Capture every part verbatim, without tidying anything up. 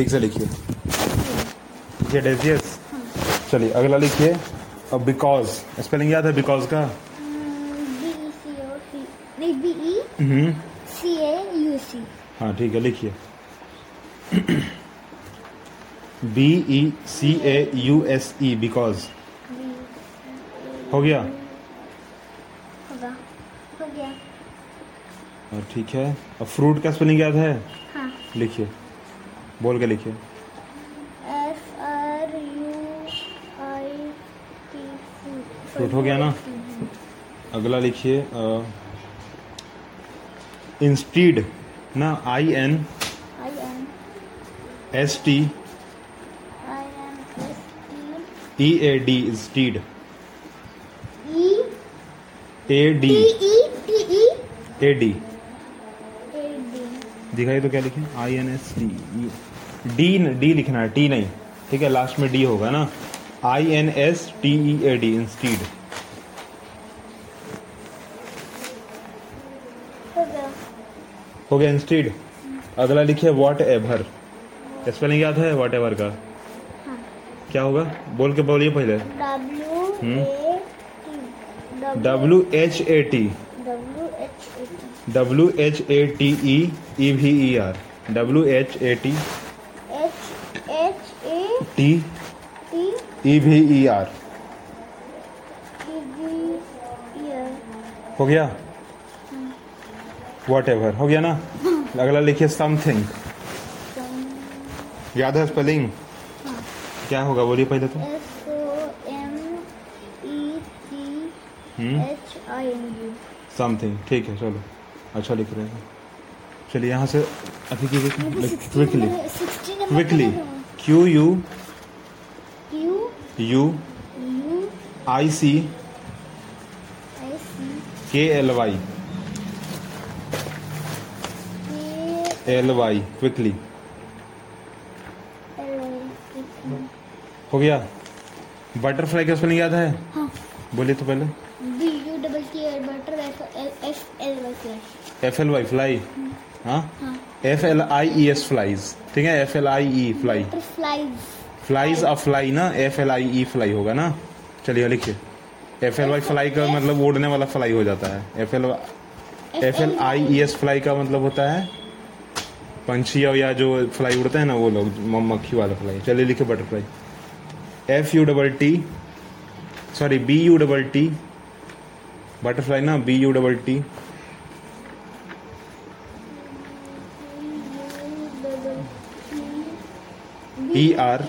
ठीक से लिखिए। Z S S. चलिए अगला लिखिए। अब बिकॉज स्पेलिंग याद है बिकॉज का? B E C A U C. हाँ ठीक है लिखिए B E C A U S E because. हो गया? हो गया। और ठीक है अब फ्रूट का स्पेलिंग याद है? हाँ। लिखिए बोल के लिखिए। फ्रूट हो गया ना। अगला लिखिए इंस्टीड ना I N S T E A D instead A D A D दिखाई तो क्या लिखे I N S T D D लिखना है टी नहीं ठीक है लास्ट में डी होगा ना I N S T E A D instead. हो गया इंस्टीड। अगला लिखिए वॉट एवर स्पेलिंग याद है वॉट एवर का? हाँ। क्या होगा बोल के बोलिए पहले। W H A T W H A T E E V E R W H A T T E V E R. हो गया वॉट एवर हो गया ना। अगला लिखिए समथिंग याद है स्पेलिंग? क्या होगा बोलिए पहले तो। समथिंग ठीक है चलो अच्छा लिख रहे हैं। चलिए यहाँ से अभी quickly quickly Q U U I C K L Y L Y quickly. हो गया। बटरफ्लाई का स्पेलिंग याद है? हाँ। बोलिए तो पहले। F L Y fly. हाँ F L I E S flies ठीक है F L I E fly flies of fly ना F L I E fly होगा ना। चलिए लिखिए एफ एल वाई फ्लाई का मतलब उड़ने वाला फ्लाई हो जाता है। F L F L I E S fly का मतलब होता है पंछी या जो फ्लाई उड़ते हैं ना वो लोग मक्खी वाला फ्लाई। चलिए लिखे butterfly F U double T sorry B U double T butterfly ना B U double T E R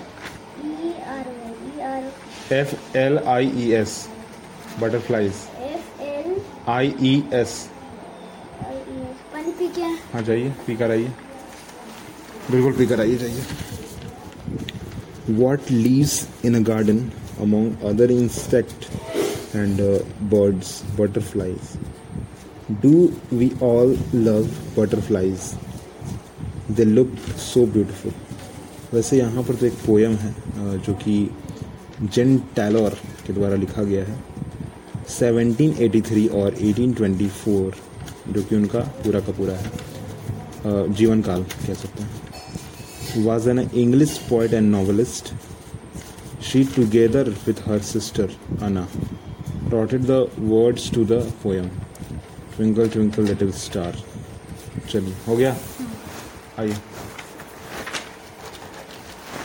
F L I E S butterflies I E S. हाँ जाइए पी कर आइए बिल्कुल पी कर आइए जाइए। What lives in a garden among other insect and uh, birds butterflies? Do we all love butterflies? They look so beautiful. वैसे यहाँ पर तो एक पोयम है जो कि जेन टैलर के द्वारा लिखा गया है सत्रह सौ तिरासी और अठारह सौ चौबीस जो कि उनका पूरा का पूरा है जीवन काल कह सकते हैं। was an English poet and novelist. She, together with her sister Anna, wrote the words to the poem Twinkle Twinkle Little Star. चलिए हो गया। आइए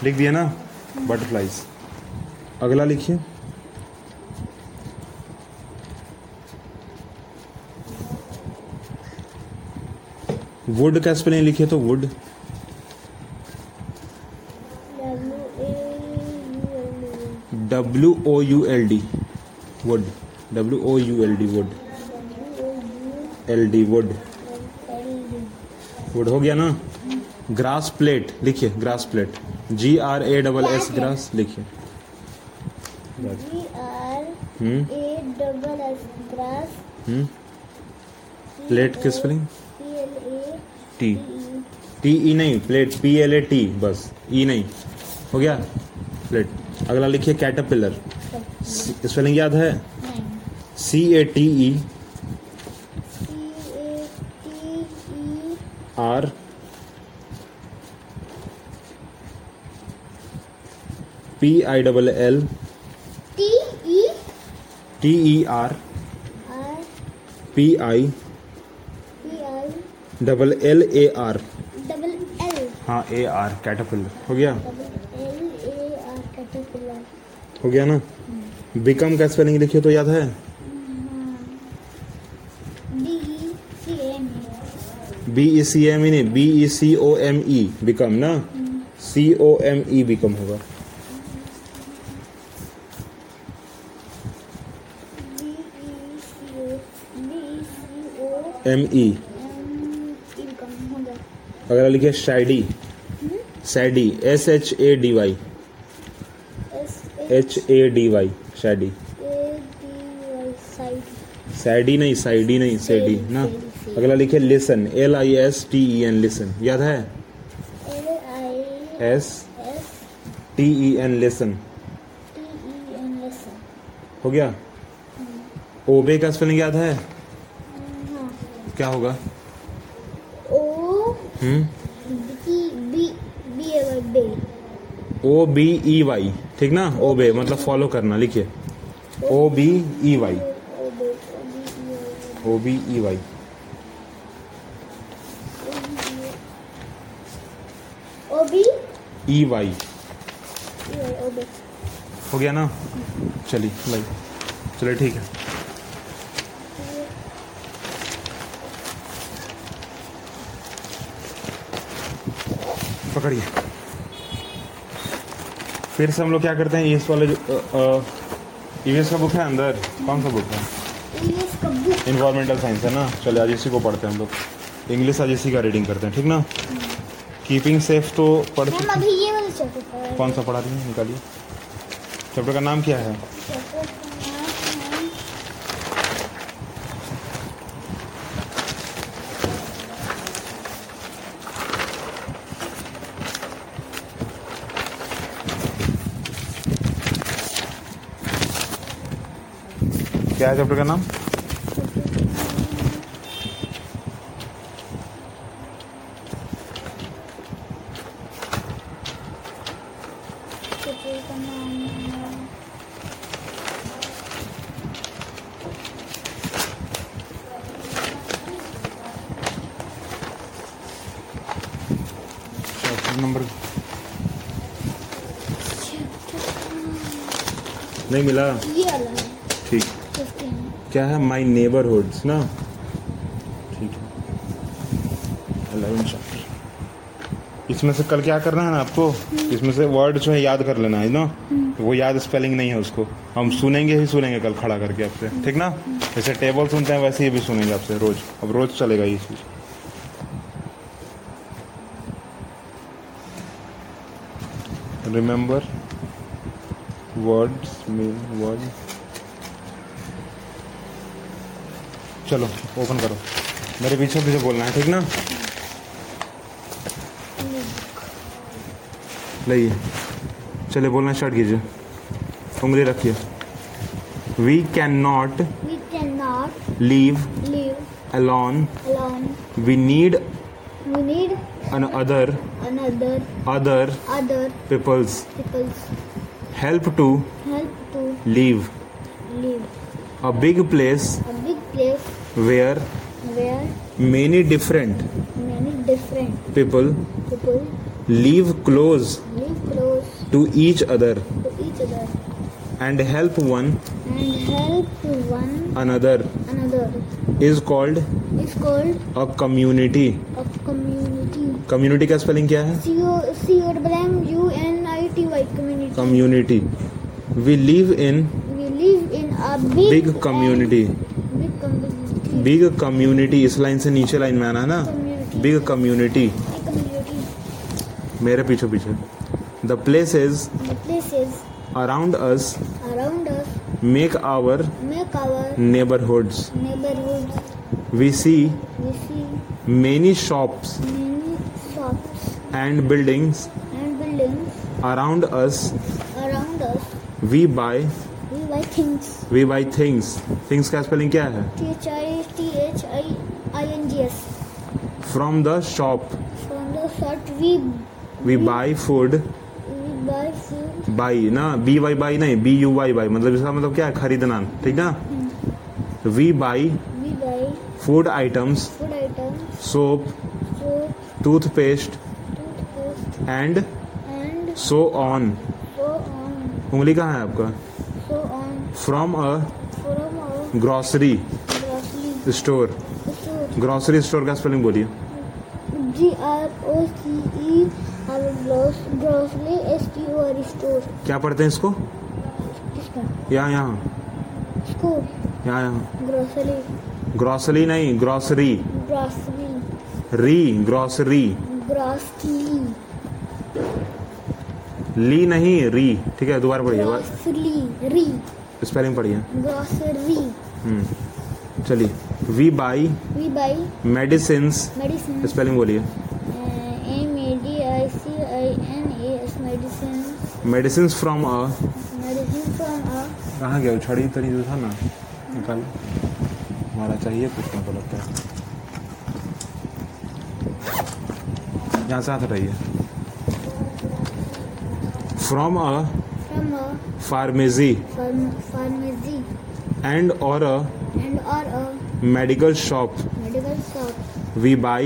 लिख दिया ना बटरफ्लाइज। अगला लिखिए वुड का स्पेलिंग लिखिए तो wood W O U L D wood W O U L D wood L D wood wood हो गया ना। ग्रास प्लेट लिखिए grass plate G R A S S grass लिखिए। प्लेट की स्पेलिंग T T E नहीं plate P L A T बस E नहीं। हो गया प्लेट। अगला लिखिए कैटरपिलर स्पेलिंग याद है? C A T E R P I double L T E T E R R P I P I double L A R double L हाँ A R caterpillar हो गया L A R caterpillar हो गया ना। Become का spelling लिखिए तो याद है। B E C M E नहीं B E C O M E become ना C O M E become होगा। M E अगला लिखिए shady shady S H A D Y H A D Y shady सैडी नहीं साइडी नहीं सैडी ना। अगला लिखे listen L I S T E N listen याद है L I S T E N listen हो गया। ओबे का स्पेलिंग याद है क्या होगा O B B A Y B O B E Y ठीक ना। ओबे मतलब फॉलो करना लिखिए O B E Y O B E Y E Y हो गया ना। चलिए भाई चलिए ठीक है। पकड़िए फिर से हम लोग क्या करते हैं ईवीएस वाले ईवीएस का बुक है अंदर कौन सा बुक है इन्वायरमेंटल साइंस है ना। चलिए आज इसी को पढ़ते हैं हम लोग इंग्लिश आज इसी का रीडिंग करते हैं ठीक ना। कीपिंग सेफ तो पढ़ चुके कौन सा पढ़ा दिए निकालिए। चैप्टर का नाम क्या है क्या है चैप्टर का नाम नहीं मिला ठीक क्या है माई नेबरहुड्स ना ठीक है इलेवन चैप्टर। इसमें से कल क्या करना है ना आपको इसमें से वर्ड जो है याद कर लेना है ना वो याद स्पेलिंग नहीं है उसको हम सुनेंगे ही सुनेंगे कल खड़ा करके आपसे ठीक ना। जैसे टेबल सुनते हैं वैसे ये भी सुनेंगे आपसे रोज अब रोज चलेगा ये चीज। Remember words mean word चलो ओपन करो मेरे पीछे पीछे बोलना है ठीक ना। लाइए चलिए बोलना स्टार्ट कीजिए उंगली रखिए। We cannot We cannot live live alone alone We need We need another another other other peoples peoples help to help to live live a big place a big place where where many different many different people people live close live close to each other to each other and help one and help one another another is called is called a community a community community का spelling क्या है C O M U N I T Y community community we live in we live in a big big community big community big community इस line से नीचे line में आना है ना big community मेरे पीछे पीछे the places the places around us around us make our make our neighborhoods neighborhoods we see we see many shops many shops and buildings and buildings around us around us we buy we buy things we buy things things का spelling क्या है T H T H I I N G S from the shop from the shop we we, we buy food we buy ना, B Y buy नहीं, B U Y buy, मतलब इसका मतलब क्या है, खरीदना, ठीक ना। We buy food items, soap, toothpaste and so on. उंगली कहाँ है आपका? From a grocery store. Grocery store का स्पेलिंग बोलिए। G R O C E grocery S T O R store. क्या पढ़ते हैं इसको? यहाँ यहाँ इसको यहाँ यहाँ ग्रॉसरी ग्रॉसरी नहीं ग्रॉसरी ग्रॉसरी री ग्रॉसरी ग्रॉसरी ली नहीं री, ठीक है। दोबारा पढ़िए, ग्रॉसरी री स्पेलिंग पढ़िए, ग्रॉसरी। हम्म चलिए, we buy we buy medicines, spelling बोलिए, M A D I C I N A S medicines. Medicines from a, medicine from a कहाँ गया वो छड़ी तरी जो था ना, निकाल हमारा चाहिए पूछना को लगता है, यहाँ से हाथ हटाइए। From a, From a pharmacy, pharmacy and or a, and or a medical shop, medical shop we buy,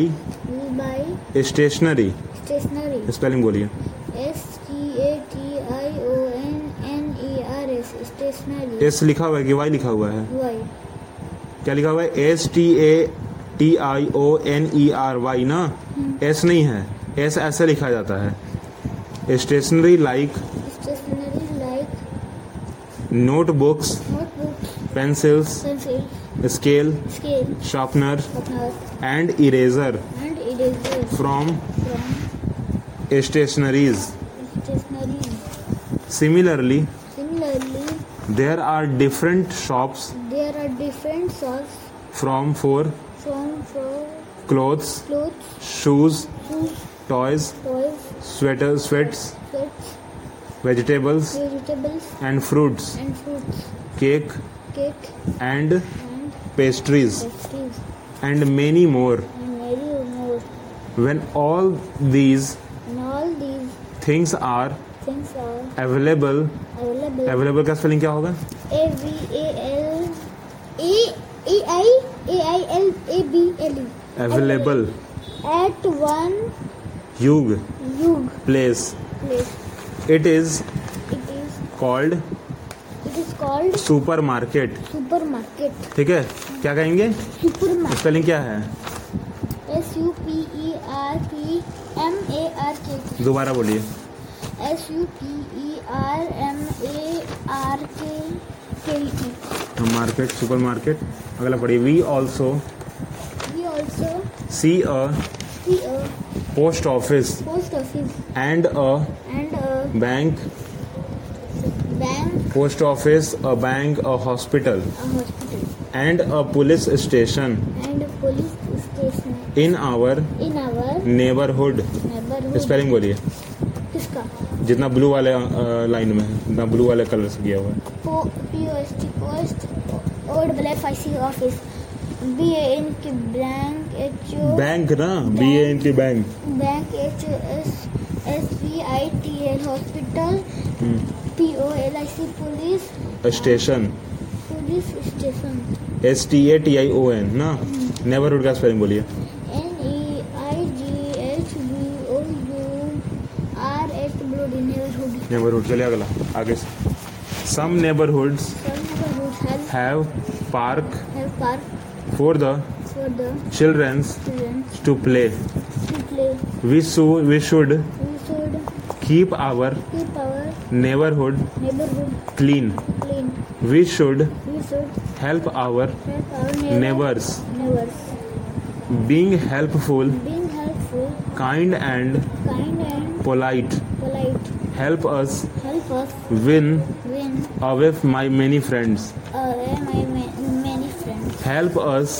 we buy stationery, stationery spelling बोलिए, S T A T I O N N E R S stationery। S लिखा हुआ है कि Y लिखा हुआ है? Y। क्या लिखा हुआ है? S T A T I O N E R Y ना, S नहीं है, S ऐसे लिखा जाता है। Stationery like notebooks, pencils, scale, sharpener and eraser. From stationeries. Similarly there are different shops from for clothes, shoes, toys, toys, sweaters, sweats, sweats vegetables, vegetables and fruits, and fruits cake, cake and, and pastries, pastries and many more, and many more. When all these, when all these things are, things are available, available, available का spelling क्या होगा? A V A L A A I A I L A B L E, available at one Yug, Yug. Place. Place. It is. It is. Called. It is called. Supermarket. Supermarket. ठीक है, क्या कहेंगे? Supermarket. Spelling क्या है? S U P E R P M A R K T। दोबारा बोलिए। S U P E R M A R K T E। Market, supermarket. अगला पढ़िए। We also. We also. See a. See a. Post office, post office and a, and a bank, bank, post office, a bank, a hospital, a hospital and a police station, and a police station in our, in our neighborhood, neighborhood। Spelling बोलिए किसका, जितना blue वाले line में है, जितना blue वाले colour से किया हुआ है। P O S T post, O double F I C office, B A N K bank, H O bank ना, B A N K bank, bank H O S S V I T L hospital, P O L I C police station, police station S T A T I O N ना। Neighbourhood का spelling बोलिए, N E I G H B O U R H bloody, neighbourhood, neighbourhood. चलिए अगला आगे से। Some neighbourhoods have park, have park For the, for the children's, children's to play, to play. We, su- we should, we should keep our, keep our neighborhood, neighborhood clean. clean. We should, we should help our, help our neighbors. neighbors. neighbors. Being helpful, Being helpful kind, and kind and polite, polite. Help us, help us win, win away my many friends. Away my Help us,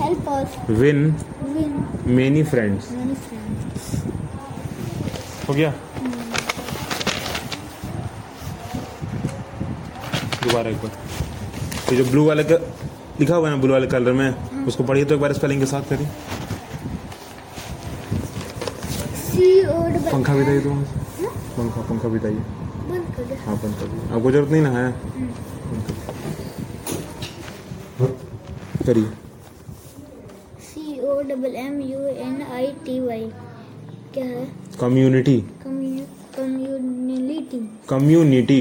help us win, win many friends. Many friends. हो गया? दोबारा एक बार। ये जो blue वाले का लिखा हुआ है ना, ब्लू वाले कलर में, उसको पढ़िए तो एक बार स्पेलिंग के साथ करिए। पंखा भी दे दो। पंखा पंखा भी बताइए बंद कर दे। हाँ बंद कर दे, आपको जरूरत नहीं ना है, करिए। C O double M U N I T Y क्या है? कम्युनिटी। कम्युनिटी कम्युनिटी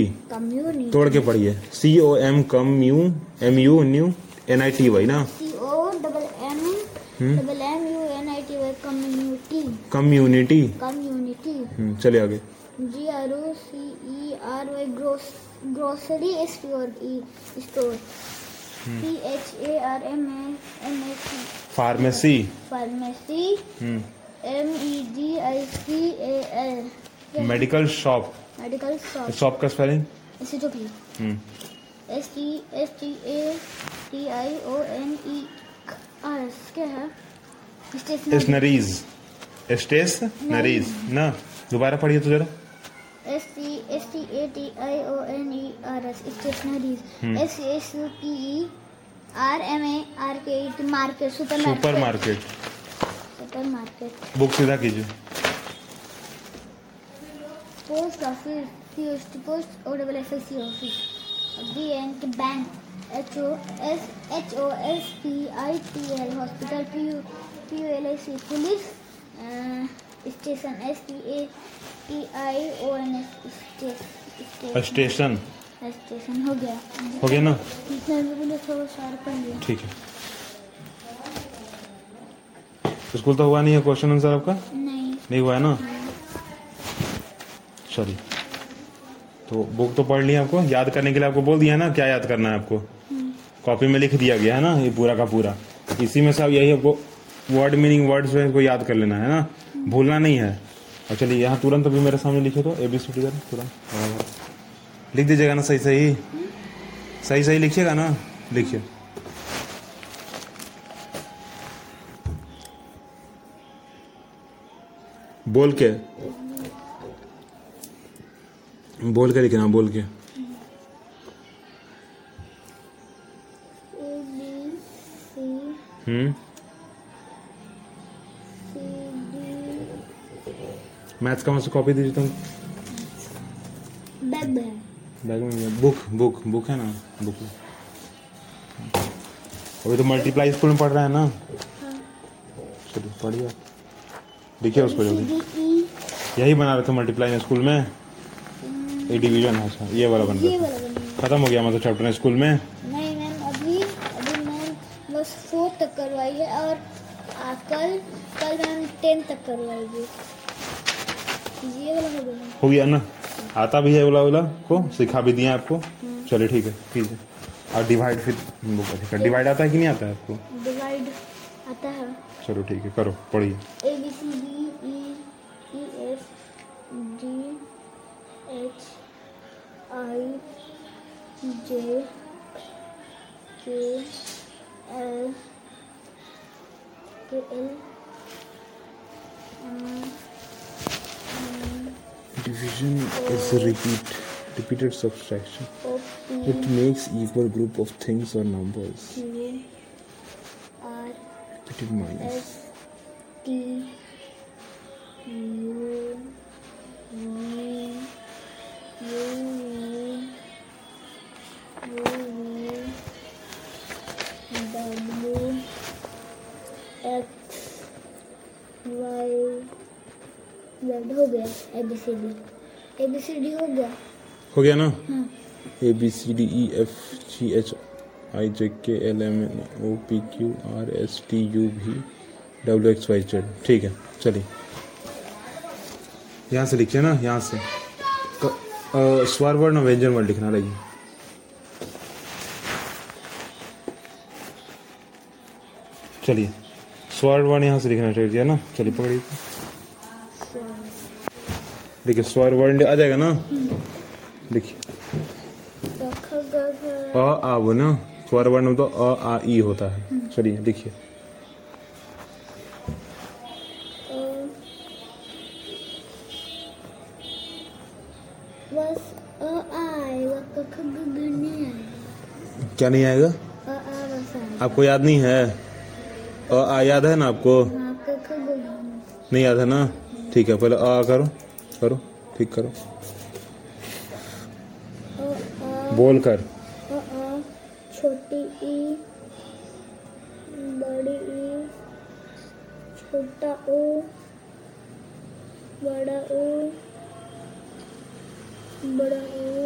तोड़ के पढ़िए। C O M come U M U new N I T Y ना। C O double M double M U N I T Y community community community. चलिए आगे। G R O C E R Y grocery store store. C H A R M M A C pharmacy pharmacy. M E D I C A L medical shop medical shop. Shop का spelling ऐसे जो भी S T S T A T I O N E R क्या है? Stationeries stationeries ना। दोबारा पढ़िए तो जरा। S T S T A T I O N E R S stationeries. S S T E R M A R K E market super market super market super market. Book सीधा कीजिए। Post office post post O double F S C office. B and bank H O S H O S P I T L hospital P U P U L I C police station S T A T I O N S station station. हो गया हो गया ना, ठीक है। School तो हुआ नहीं है, क्वेश्चन आंसर आपका नहीं नहीं हुआ है ना। सॉरी, तो बुक तो पढ़ लिया। आपको याद करने के लिए आपको बोल दिया है ना क्या याद करना है आपको, कॉपी में लिख दिया गया है ना ये पूरा का पूरा। इसी में सब यही आपको वर्ड मीनिंग वर्ड्स में को याद कर लेना है ना, भूलना नहीं है। और चलिए यहाँ तुरंत अभी मेरे सामने लिखे तो ए बी सी डी तुरंत लिख दीजिएगा ना। सही सही सही सही लिखिएगा ना, लिखिए। बोल के बोल के लिखना, बोल के। हम्म मैथ्स का मुझसे कॉपी दीजिए। तुम बैग बैग में बुक बुक बुक है ना, बुक। अभी तो मल्टीप्लाई स्कूल में पढ़ रहा है ना। चलिए पढ़िए, देखिए उसको जल्दी। यही बना रहे थे मल्टीप्लाई में स्कूल में, ये डिवीजन है उसका, ये वाला बन रहा है। खत्म हो गया मतलब चैप्टर स्कूल में? नहीं मैम, अभी अभी मैम बस फोर तक करवाई है और कल कल मैम टेन तक करवाएगी। हो गया ना, आता भी है ओला ओला को सिखा भी दिया आपको। चलिए ठीक है, ठीक है। और डिवाइड फिर वो डिवाइड आता है कि नहीं आता है आपको? डिवाइड आता है। चलो ठीक है, करो पढ़िए। A B C D E F G H I J K L K L division is a repeat repeated subtraction. It makes equal group of things or numbers. R repeated minus T U V U W X Y Z हो गया। A B C D A B C D हो गया हो गया ना। A B C D E F G H I J K L M N O P Q R S T U V W X Y Z. ठीक है, चलिए यहाँ से लिखिए ना, यहाँ से स्वर वर्ण और व्यंजन वर्ण लिखना लगी। चलिए स्वर वर्ण यहाँ से लिखना चाहिए ना। चलिए पकड़िए, देखिए स्वर वर्ण आ जाएगा ना। देखिए अ आ वो ना स्वर वर्ण में तो अ आ ई होता है। चलिए देखिए बस अ आएगा, क ख ग घ नहीं आएगा। क्या नहीं आएगा? अ आ बस आएगा। आपको याद नहीं है? अ आ याद है ना आपको? क ख ग नहीं याद है ना। ठीक है, पहले अ करो करो ठीक करो बोल कर। छोटी ई, बड़ी ई, छोटा ओ, बड़ा ओ, बड़ा ओ,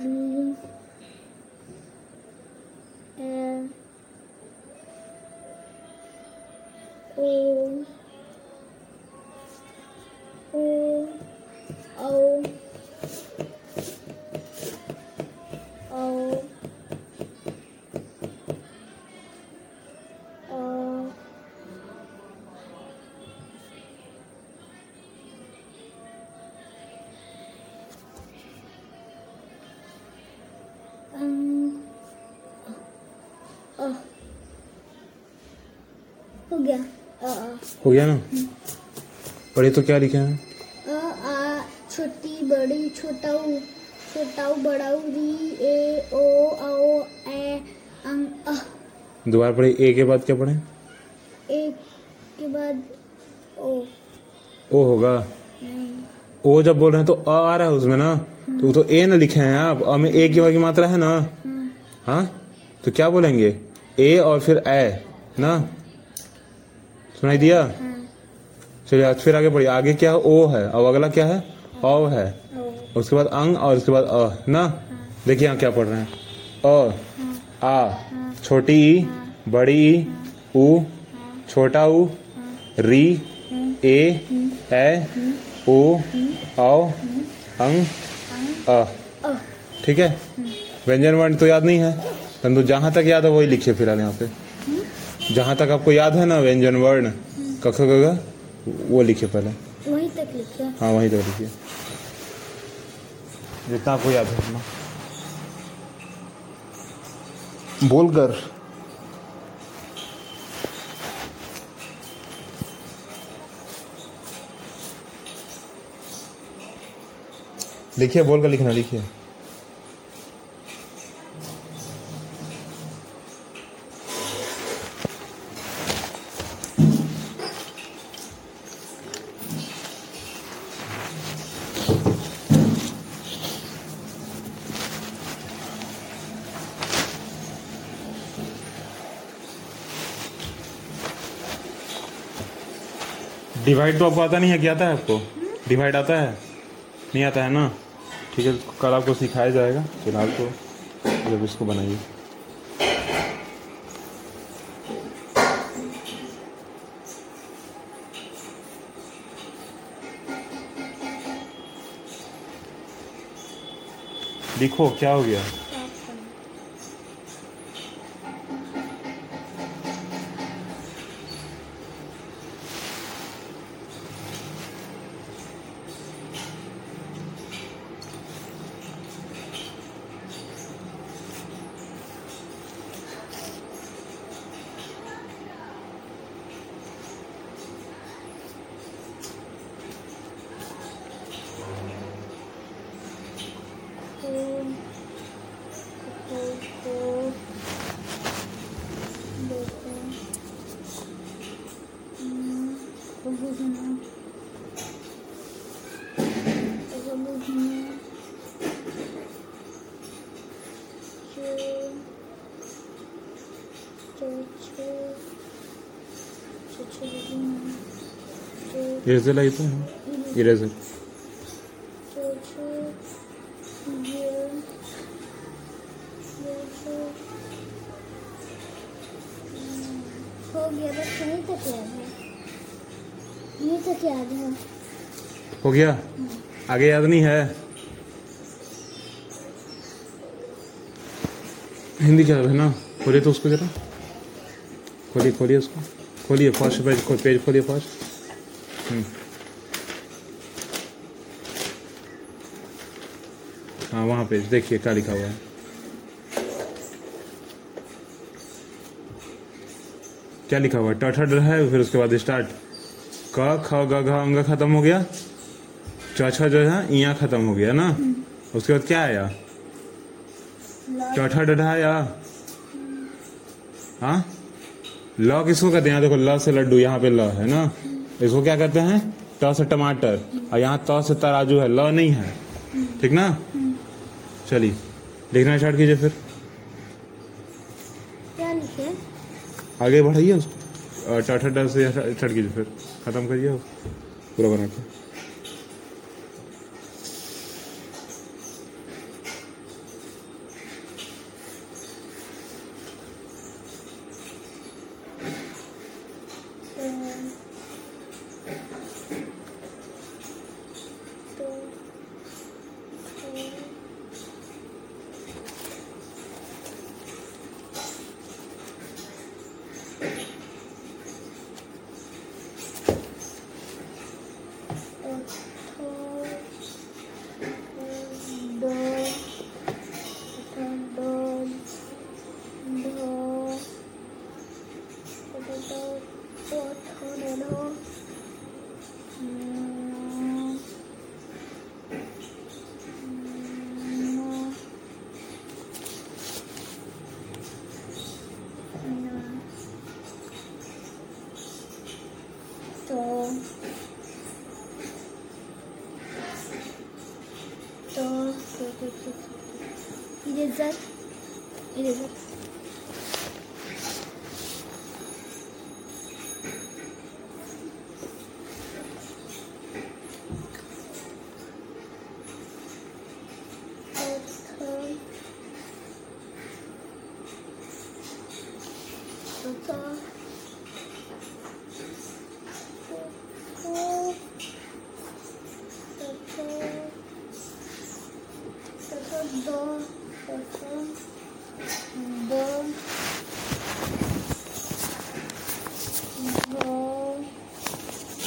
री, एल, ओ, ओ, ओ, ओ, हो गया आ, हो गया ना। पढ़े तो क्या लिखा है? छोटी बड़ी छोटा उ छोटा उ बड़ा उ री ए ओ औ ए अं अ। दोबारा पढ़े, ए के बाद क्या पढ़े? ए के बाद ओ। ओ होगा नहीं, ओ जब बोल रहे हैं तो अ आ रहा है उसमें ना, तो तो ए ना लिखे हैं आप, अ में ए की बाकी मात्रा है ना। हाँ तो क्या बोलेंगे? ए और फिर ए ना। सुनाई दिया? चलिए फिर आगे बढ़िए। आगे क्या है? ओ है, और अगला क्या है? औ है, उसके बाद अंग और उसके बाद अ ना। देखिए यहाँ क्या पढ़ रहे हैं? अ आ छोटी ई बड़ी ई ऊ छोटा ऊ री ए ए ओ औ अंग अ। ठीक है, व्यंजन वर्ण तो याद नहीं है, परंतु जहाँ तक याद है वही लिखिए फिलहाल। यहाँ पे जहाँ तक आपको याद है ना व्यंजन वर्ण क ख ग घ, वो लिखिए पहले, वहीं तक लिखिए। हाँ वहीं तक लिखिए जितना आपको याद है ना। बोल कर लिखिए, बोल कर लिखना, लिखिए। डिवाइड तो आपको आता नहीं है? क्या आता है आपको? डिवाइड आता है? नहीं आता है ना। ठीक है, कल आपको सिखाया जाएगा। फिलहाल तो जब इसको बनाइए। लिखो क्या हो गया। इरेजर लाइफ है, इरेजर हो गया। बस यही तक याद है, यही तक याद है। हो गया, आगे याद नहीं है। हिंदी क्या है ना, खोलिए तो उसको जरा, खोलिए खोलिए उसको, खोलिए फर्स्ट पेज, खोल पेज खोलिए फर्स्ट। हाँ वहाँ पे देखिए क्या लिखा हुआ है। क्या लिखा हुआ है? टठड है, फिर उसके बाद स्टार्ट। क ख ग घ अंग खत्म हो गया, च छ जो है इया खत्म हो गया ना। उसके बाद क्या आया? टठड है या हाँ, लॉ किसको कहते हैं? देखो लॉ से लड्डू, यहाँ पे लॉ है ना, इसको क्या कहते हैं? त से टमाटर, और यहाँ त से तराजू है, लॉ नहीं है, ठीक ना। चलिए लिखना स्टार्ट कीजिए, फिर आगे बढ़ाइए उसको, चार डर से स्टार्ट कीजिए, फिर खत्म करिए पूरा बना के। इरेजर, इरेजर,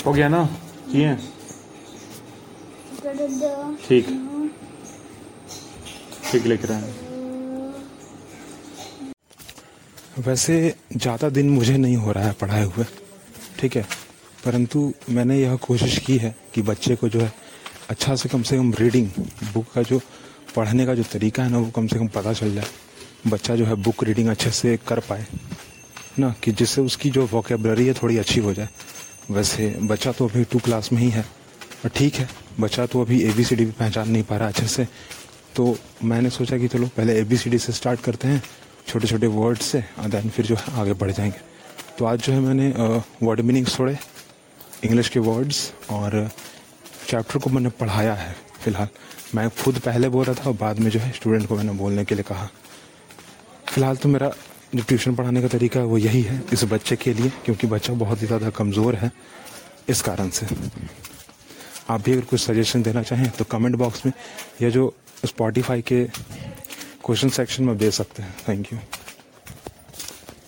हो गया ना, किए ठीक ठीक लिख रहा है। वैसे ज़्यादा दिन मुझे नहीं हो रहा है पढ़ाए हुए, ठीक है, परंतु मैंने यह कोशिश की है कि बच्चे को जो है अच्छा से कम से कम रीडिंग बुक का जो पढ़ने का जो तरीका है ना, वो कम से कम पता चल जाए, बच्चा जो है बुक रीडिंग अच्छे से कर पाए ना, कि जिससे उसकी जो वोकेबलरी है थोड़ी अच्छी हो जाए। वैसे बच्चा तो अभी टू क्लास में ही है, ठीक है, बच्चा तो अभी ए बी सी डी भी पहचान नहीं पा रहा अच्छे से, तो मैंने सोचा कि चलो पहले ए बी सी डी से स्टार्ट करते हैं, छोटे छोटे वर्ड से, और दैन फिर जो है आगे बढ़ जाएंगे। तो आज जो है मैंने वर्ड मीनिंग्स थोड़े इंग्लिश के वर्ड्स और चैप्टर को मैंने पढ़ाया है फ़िलहाल, मैं खुद पहले बोल रहा था और बाद में जो है स्टूडेंट को मैंने बोलने के लिए कहा। फ़िलहाल तो मेरा जो ट्यूशन पढ़ाने का तरीका है वो यही है इस बच्चे के लिए, क्योंकि बच्चा बहुत ही ज़्यादा कमज़ोर है, इस कारण से। आप भी अगर कुछ सजेशन देना चाहें तो कमेंट बॉक्स में या जो स्पॉटिफाई के क्वेश्चन सेक्शन में दे सकते हैं। Thank you.